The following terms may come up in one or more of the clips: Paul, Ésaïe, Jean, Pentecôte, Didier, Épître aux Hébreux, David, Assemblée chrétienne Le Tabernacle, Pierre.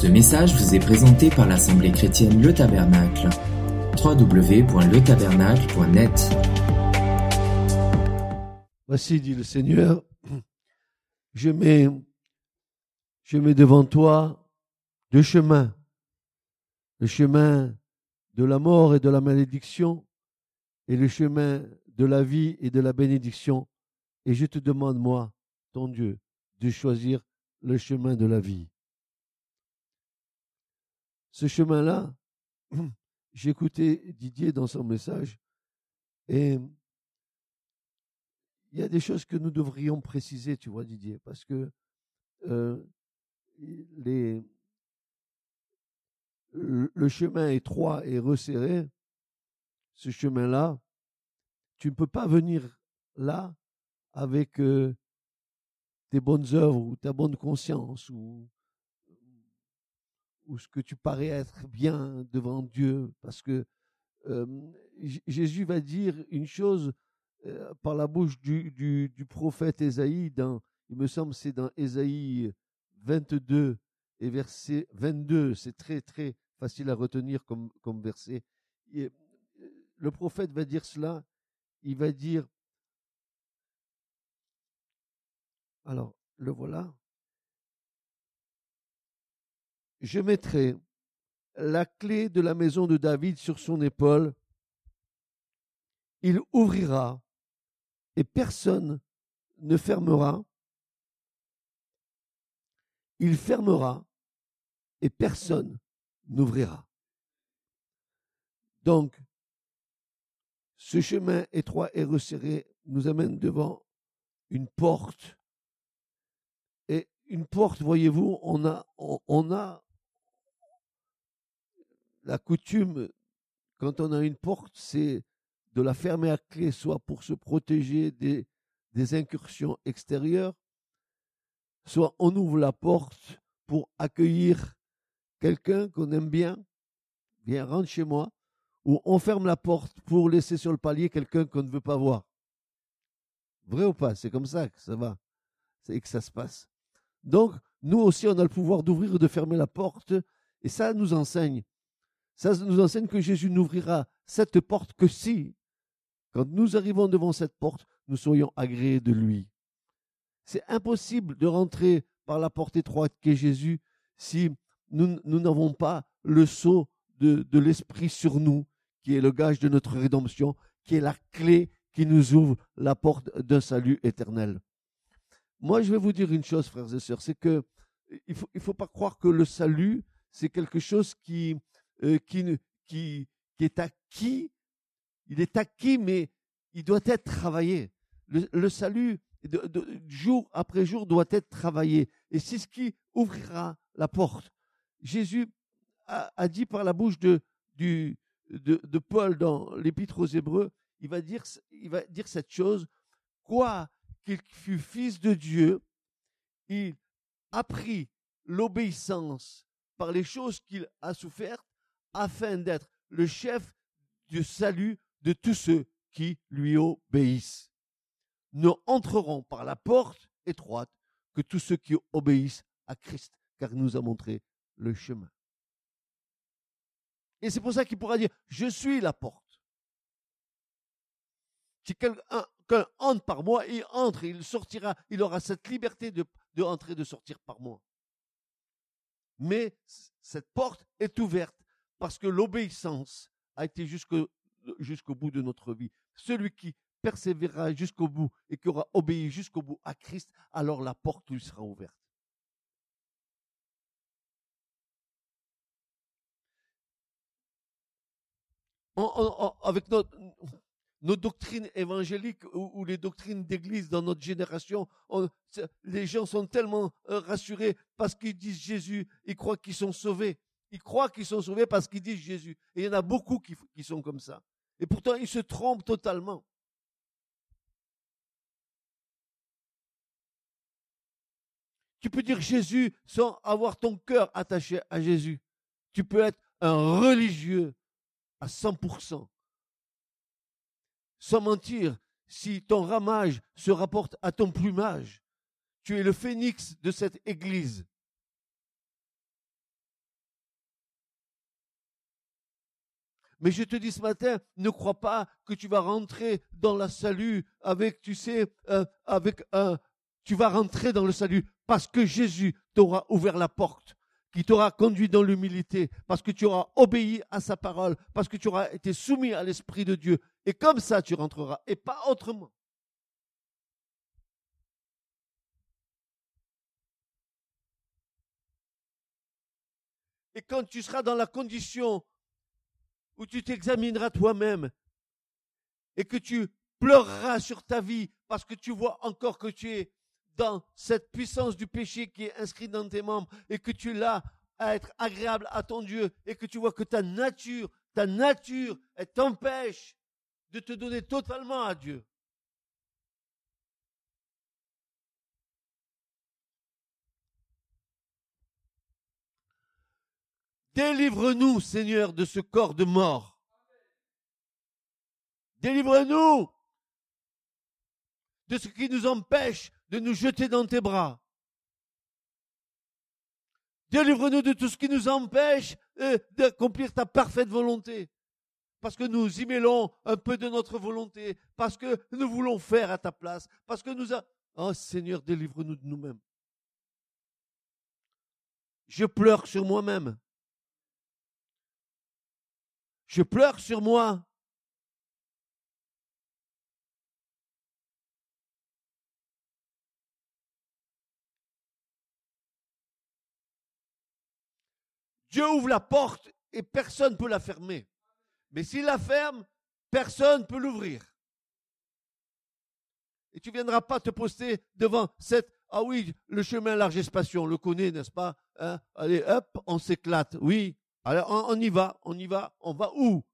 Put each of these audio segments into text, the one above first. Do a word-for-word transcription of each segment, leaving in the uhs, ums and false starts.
Ce message vous est présenté par l'Assemblée chrétienne Le Tabernacle. w w w point le tabernacle point net Voici, dit le Seigneur, je mets, je mets devant toi deux chemins. Le chemin de la mort et de la malédiction et le chemin de la vie et de la bénédiction. Et je te demande, moi, ton Dieu, de choisir le chemin de la vie. Ce chemin-là, j'écoutais Didier dans son message et il y a des choses que nous devrions préciser, tu vois, Didier, parce que euh, les, le chemin étroit et resserré, ce chemin-là, tu ne peux pas venir là avec euh, tes bonnes œuvres ou ta bonne conscience ou ou ce que tu parais être bien devant Dieu, parce que euh, Jésus va dire une chose euh, par la bouche du, du, du prophète Ésaïe, dans, il me semble c'est dans Ésaïe vingt-deux et verset vingt-deux, c'est très très facile à retenir comme, comme verset. Et le prophète va dire cela, il va dire, alors le voilà, je mettrai la clé de la maison de David sur son épaule. Il ouvrira et personne ne fermera. Il fermera et personne n'ouvrira. Donc, ce chemin étroit et resserré nous amène devant une porte. Et une porte, voyez-vous, on a... On, on a la coutume, quand on a une porte, c'est de la fermer à clé, soit pour se protéger des, des incursions extérieures, soit on ouvre la porte pour accueillir quelqu'un qu'on aime bien, viens rentre chez moi, ou on ferme la porte pour laisser sur le palier quelqu'un qu'on ne veut pas voir. Vrai ou pas? C'est comme ça que ça va, c'est que ça se passe. Donc, nous aussi, on a le pouvoir d'ouvrir et de fermer la porte, et ça nous enseigne. Ça nous enseigne que Jésus n'ouvrira cette porte que si, quand nous arrivons devant cette porte, nous soyons agréés de lui. C'est impossible de rentrer par la porte étroite qu'est Jésus si nous, nous n'avons pas le sceau de, de l'Esprit sur nous, qui est le gage de notre rédemption, qui est la clé qui nous ouvre la porte d'un salut éternel. Moi, je vais vous dire une chose, frères et sœurs, c'est que il faut, il faut pas croire que le salut, c'est quelque chose qui... Euh, qui, qui, qui est acquis, il est acquis, mais il doit être travaillé. Le, le salut, de, de, jour après jour, doit être travaillé. Et c'est ce qui ouvrira la porte. Jésus a, a dit par la bouche de, du, de, de Paul dans l'Épître aux Hébreux, il va dire, il va dire cette chose, « Quoi qu'il fût fils de Dieu, il apprit l'obéissance par les choses qu'il a souffertes, afin d'être le chef du salut de tous ceux qui lui obéissent. Nous entrerons par la porte étroite que tous ceux qui obéissent à Christ, car il nous a montré le chemin. » Et c'est pour ça qu'il pourra dire, je suis la porte. Si quelqu'un entre par moi, il entre, il sortira, il aura cette liberté de, de entrer et de sortir par moi. Mais cette porte est ouverte, parce que l'obéissance a été jusqu'au, jusqu'au bout de notre vie. Celui qui persévérera jusqu'au bout et qui aura obéi jusqu'au bout à Christ, alors la porte lui sera ouverte. On, on, on, avec notre, nos doctrines évangéliques ou, ou les doctrines d'église dans notre génération, on, les gens sont tellement rassurés parce qu'ils disent Jésus, ils croient qu'ils sont sauvés. Ils croient qu'ils sont sauvés parce qu'ils disent Jésus. Et il y en a beaucoup qui, qui sont comme ça. Et pourtant, ils se trompent totalement. Tu peux dire Jésus sans avoir ton cœur attaché à Jésus. Tu peux être un religieux à cent pour cent. Sans mentir, si ton ramage se rapporte à ton plumage, tu es le phénix de cette église. Mais je te dis ce matin, ne crois pas que tu vas rentrer dans la salut avec, tu sais, euh, avec un... Euh, tu vas rentrer dans le salut parce que Jésus t'aura ouvert la porte, qui t'aura conduit dans l'humilité, parce que tu auras obéi à sa parole, parce que tu auras été soumis à l'Esprit de Dieu. Et comme ça, tu rentreras, et pas autrement. Et quand tu seras dans la condition où tu t'examineras toi-même et que tu pleureras sur ta vie parce que tu vois encore que tu es dans cette puissance du péché qui est inscrite dans tes membres et que tu l'as à être agréable à ton Dieu et que tu vois que ta nature, ta nature, elle t'empêche de te donner totalement à Dieu. Délivre-nous, Seigneur, de ce corps de mort. Délivre-nous de ce qui nous empêche de nous jeter dans tes bras. Délivre-nous de tout ce qui nous empêche euh, d'accomplir ta parfaite volonté. Parce que nous y mêlons un peu de notre volonté. Parce que nous voulons faire à ta place. Parce que nous... A... Oh Seigneur, délivre-nous de nous-mêmes. Je pleure sur moi-même. Je pleure sur moi. Dieu ouvre la porte et personne ne peut la fermer. Mais s'il la ferme, personne ne peut l'ouvrir. Et tu ne viendras pas te poster devant cette... Ah oui, le chemin large et spacieux, on le connaît, n'est-ce pas, hein? Allez, hop, on s'éclate, oui. Alors, on, on y va, on y va, on va où?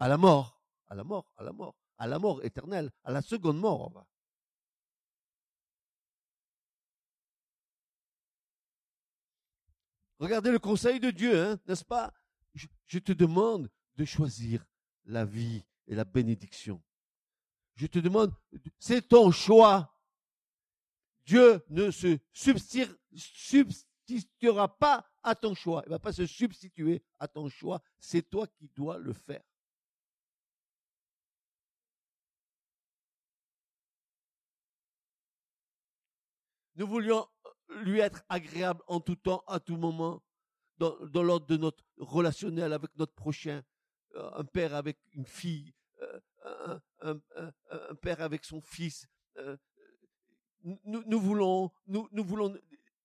À la mort, à la mort, à la mort, à la mort éternelle, à la seconde mort, on va. Regardez le conseil de Dieu, hein, n'est-ce pas? je, je te demande de choisir la vie et la bénédiction. Je te demande, c'est ton choix. Dieu ne se substituera pas à ton choix. Il ne va pas se substituer à ton choix. C'est toi qui dois le faire. Nous voulions lui être agréable en tout temps, à tout moment, dans, dans l'ordre de notre relationnel avec notre prochain, euh, un père avec une fille, euh, un, un, un, un père avec son fils. Euh, nous, nous voulons, nous, nous voulons...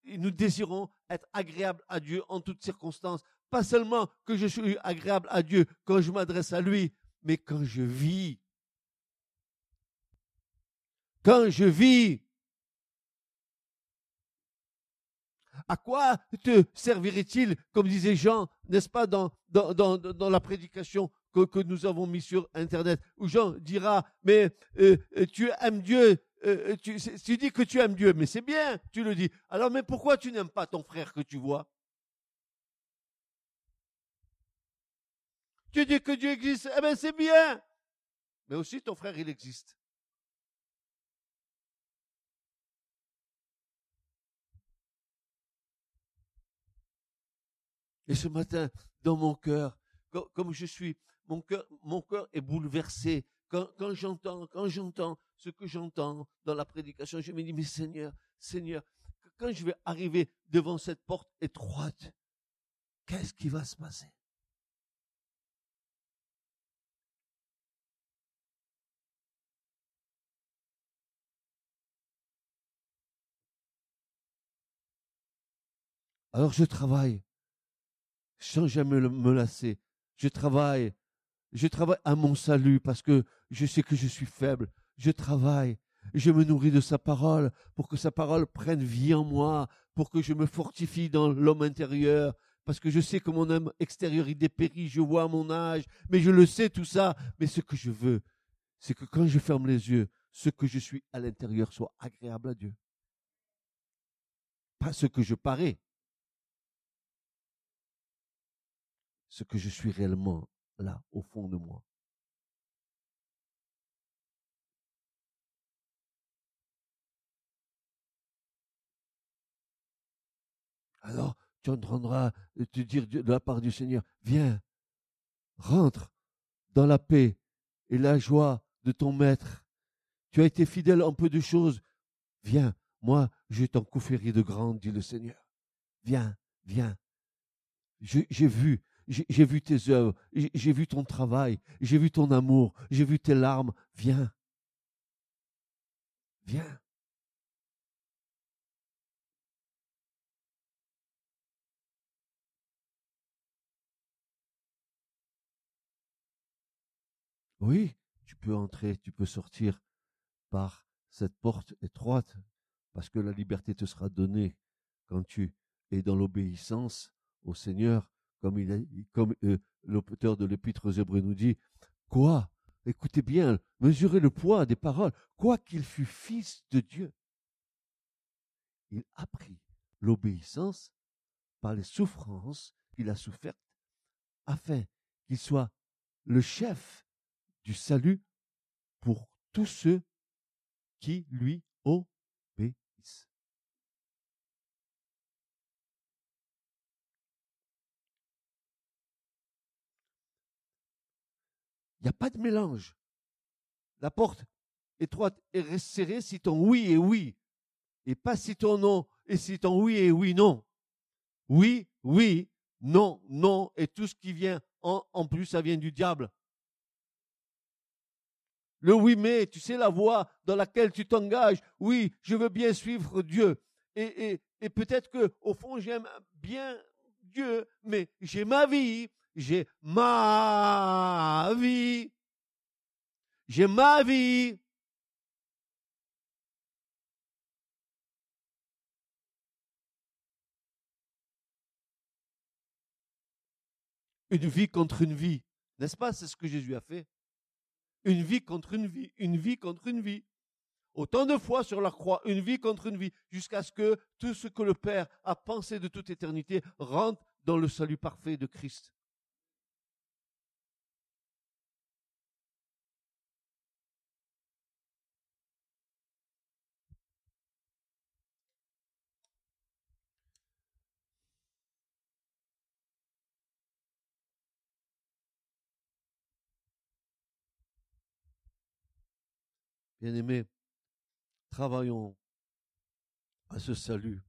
Et nous désirons être agréables à Dieu en toutes circonstances. Pas seulement que je suis agréable à Dieu quand je m'adresse à lui, mais quand je vis. Quand je vis. À quoi te servirait-il, comme disait Jean, n'est-ce pas, dans, dans, dans, dans la prédication que, que nous avons mise sur Internet, où Jean dira, mais euh, tu aimes Dieu, Euh, tu, tu dis que tu aimes Dieu, mais c'est bien, tu le dis. Alors, mais pourquoi tu n'aimes pas ton frère que tu vois? Tu dis que Dieu existe, eh bien c'est bien. Mais aussi ton frère, il existe. Et ce matin, dans mon cœur, comme, comme je suis, mon cœur, mon cœur est bouleversé. Quand, quand j'entends, quand j'entends ce que j'entends dans la prédication, je me dis, mais Seigneur, Seigneur, quand je vais arriver devant cette porte étroite, qu'est-ce qui va se passer? Alors je travaille, sans jamais me lasser, je travaille, je travaille à mon salut parce que je sais que je suis faible. Je travaille, je me nourris de sa parole pour que sa parole prenne vie en moi, pour que je me fortifie dans l'homme intérieur. Parce que je sais que mon homme extérieur, il dépérit, je vois mon âge, mais je le sais tout ça. Mais ce que je veux, c'est que quand je ferme les yeux, ce que je suis à l'intérieur soit agréable à Dieu. Pas ce que je parais, ce que je suis réellement là, au fond de moi. Alors, tu entendras te dire de la part du Seigneur, viens, rentre dans la paix et la joie de ton maître. Tu as été fidèle en peu de choses. Viens, moi, je t'en confierai de grandes, dit le Seigneur. Viens, viens. Je, j'ai vu, j'ai, j'ai vu tes œuvres, j'ai, j'ai vu ton travail, j'ai vu ton amour, j'ai vu tes larmes. Viens, viens. Oui, tu peux entrer, tu peux sortir par cette porte étroite, parce que la liberté te sera donnée quand tu es dans l'obéissance au Seigneur, comme, il a, comme euh, l'auteur de l'Épître aux Hébreux nous dit. Quoi ? Écoutez bien, mesurez le poids des paroles. Quoiqu'il fût fils de Dieu, il apprit l'obéissance par les souffrances qu'il a souffertes, afin qu'il soit le chef du salut pour tous ceux qui lui obéissent. Il n'y a pas de mélange. La porte étroite est resserrée si ton oui est oui, et pas si ton non, et si ton oui est oui, non. Oui, oui, non, non, et tout ce qui vient en, en plus, ça vient du diable. Le oui mais, tu sais la voie dans laquelle tu t'engages. Oui, je veux bien suivre Dieu. Et, et, et peut-être que au fond, j'aime bien Dieu, mais j'ai ma vie. J'ai ma vie. J'ai ma vie. Une vie contre une vie. N'est-ce pas? C'est ce que Jésus a fait. Une vie contre une vie, une vie contre une vie. Autant de fois sur la croix, une vie contre une vie, jusqu'à ce que tout ce que le Père a pensé de toute éternité rentre dans le salut parfait de Christ. Bien-aimés, travaillons à ce salut.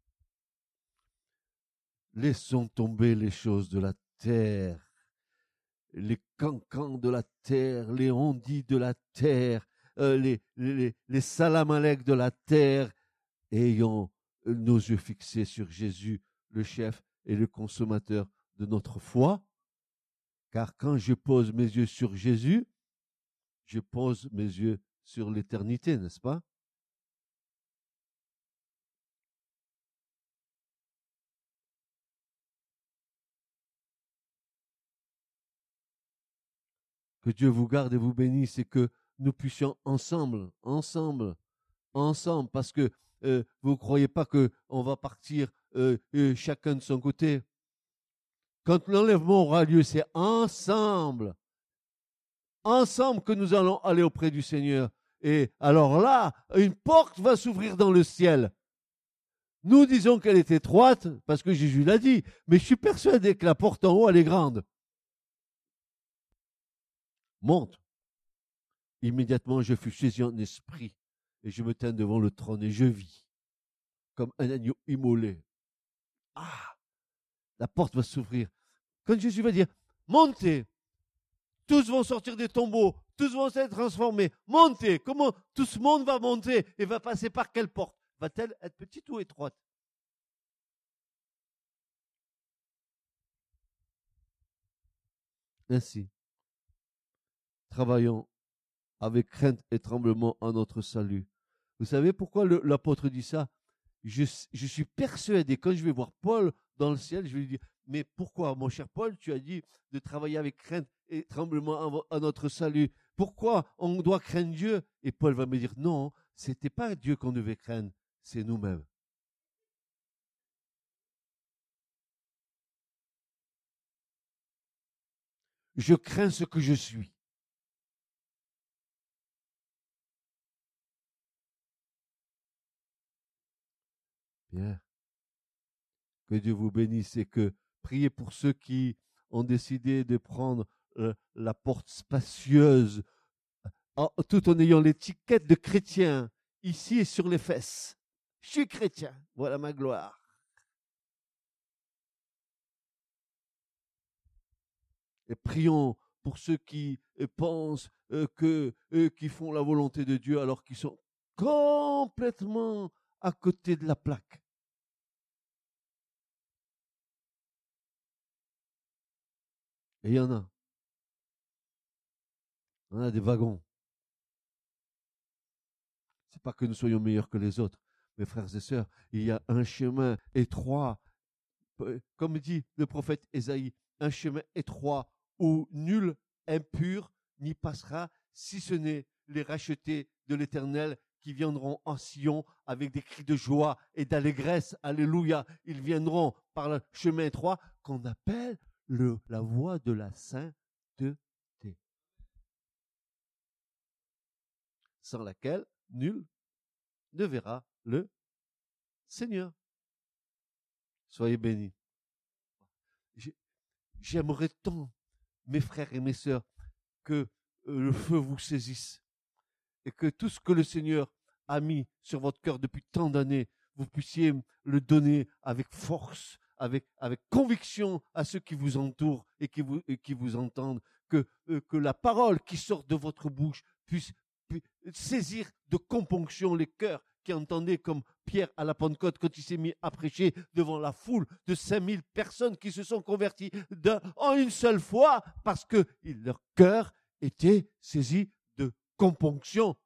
Laissons tomber les choses de la terre, les cancans de la terre, les ondits de la terre, euh, les, les, les salamalèques de la terre. Ayons nos yeux fixés sur Jésus, le chef et le consommateur de notre foi. Car quand je pose mes yeux sur Jésus, je pose mes yeux sur l'éternité, n'est-ce pas? Que Dieu vous garde et vous bénisse, et que nous puissions ensemble, ensemble, ensemble, parce que euh, vous ne croyez pas qu'on va partir euh, euh, chacun de son côté. Quand l'enlèvement aura lieu, c'est ensemble. Ensemble que nous allons aller auprès du Seigneur. Et alors là, une porte va s'ouvrir dans le ciel. Nous disons qu'elle est étroite, parce que Jésus l'a dit, mais je suis persuadé que la porte en haut, elle est grande. Monte. Immédiatement, je fus saisi en esprit, et je me tins devant le trône, et je vis, comme un agneau immolé. Ah, la porte va s'ouvrir. Quand Jésus va dire, montez, tous vont sortir des tombeaux, tous vont être transformés. Montez, comment tout ce monde va monter et va passer par quelle porte? Va-t-elle être petite ou étroite? Ainsi, travaillons avec crainte et tremblement à notre salut. Vous savez pourquoi le, l'apôtre dit ça? je, je suis persuadé, quand je vais voir Paul dans le ciel, je vais lui dire, mais pourquoi, mon cher Paul, tu as dit de travailler avec crainte et tremblement à notre salut? Pourquoi on doit craindre Dieu? Et Paul va me dire, non, ce n'était pas Dieu qu'on devait craindre, c'est nous-mêmes. Je crains ce que je suis. Bien. Que Dieu vous bénisse, et que priez pour ceux qui ont décidé de prendre euh, la porte spacieuse, en, tout en ayant l'étiquette de chrétien, ici et sur les fesses. Je suis chrétien, voilà ma gloire. Et prions pour ceux qui pensent euh, que eux qui font la volonté de Dieu alors qu'ils sont complètement à côté de la plaque. Et il y en a. Il y en a des wagons. C'est pas que nous soyons meilleurs que les autres, mes frères et sœurs, il y a un chemin étroit, comme dit le prophète Ésaïe, un chemin étroit où nul impur n'y passera, si ce n'est les rachetés de l'Éternel qui viendront en Sion avec des cris de joie et d'allégresse. Alléluia, ils viendront par le chemin étroit qu'on appelle le, la voie de la sainteté, sans laquelle nul ne verra le Seigneur. Soyez bénis. J'aimerais tant, mes frères et mes sœurs, que le feu vous saisisse et que tout ce que le Seigneur a mis sur votre cœur depuis tant d'années, vous puissiez le donner avec force, avec, avec conviction à ceux qui vous entourent et qui vous, et qui vous entendent, que, euh, que la parole qui sort de votre bouche puisse, puisse saisir de componction les cœurs qui entendaient, comme Pierre à la Pentecôte quand il s'est mis à prêcher devant la foule de cinq mille personnes qui se sont converties d'un, en une seule fois parce que leur cœur était saisi de componction.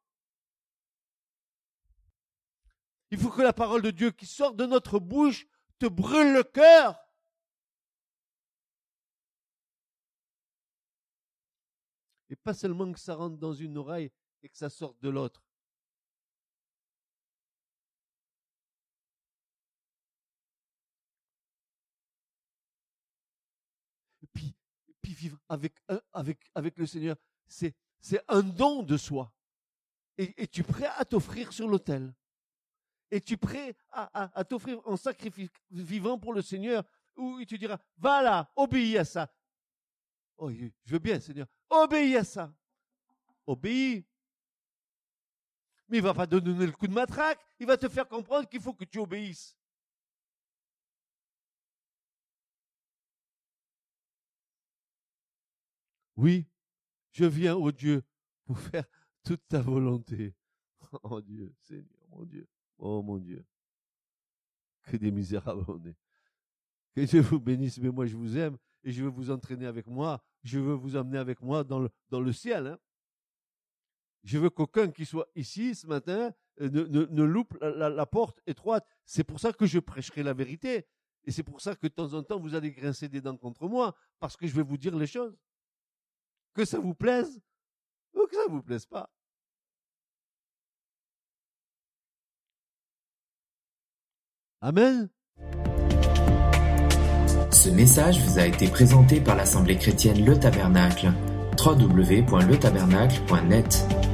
Il faut que la parole de Dieu qui sort de notre bouche te brûle le cœur. Et pas seulement que ça rentre dans une oreille et que ça sorte de l'autre. Puis, puis vivre avec, avec, avec le Seigneur, c'est, c'est un don de soi. Et, et tu es prêt à t'offrir sur l'autel. Et tu es prêt à, à, à t'offrir en sacrifice vivant pour le Seigneur, où tu diras, va là, obéis à ça. Oh, je veux bien, Seigneur, obéis à ça. Obéis. Mais il ne va pas te donner le coup de matraque, il va te faire comprendre qu'il faut que tu obéisses. Oui, je viens, ô Dieu, pour faire toute ta volonté. Oh Dieu, Seigneur, mon Dieu, oh mon Dieu, que des misérables on est. Que Dieu vous bénisse, mais moi je vous aime et je veux vous entraîner avec moi, je veux vous emmener avec moi dans le, dans le ciel. Hein. Je veux qu'aucun qui soit ici ce matin ne, ne, ne loupe la, la, la porte étroite. C'est pour ça que je prêcherai la vérité et c'est pour ça que de temps en temps vous allez grincer des dents contre moi parce que je vais vous dire les choses. Que ça vous plaise ou que ça ne vous plaise pas. Amen. Ce message vous a été présenté par l'Assemblée chrétienne Le Tabernacle. w w w point le tabernacle point net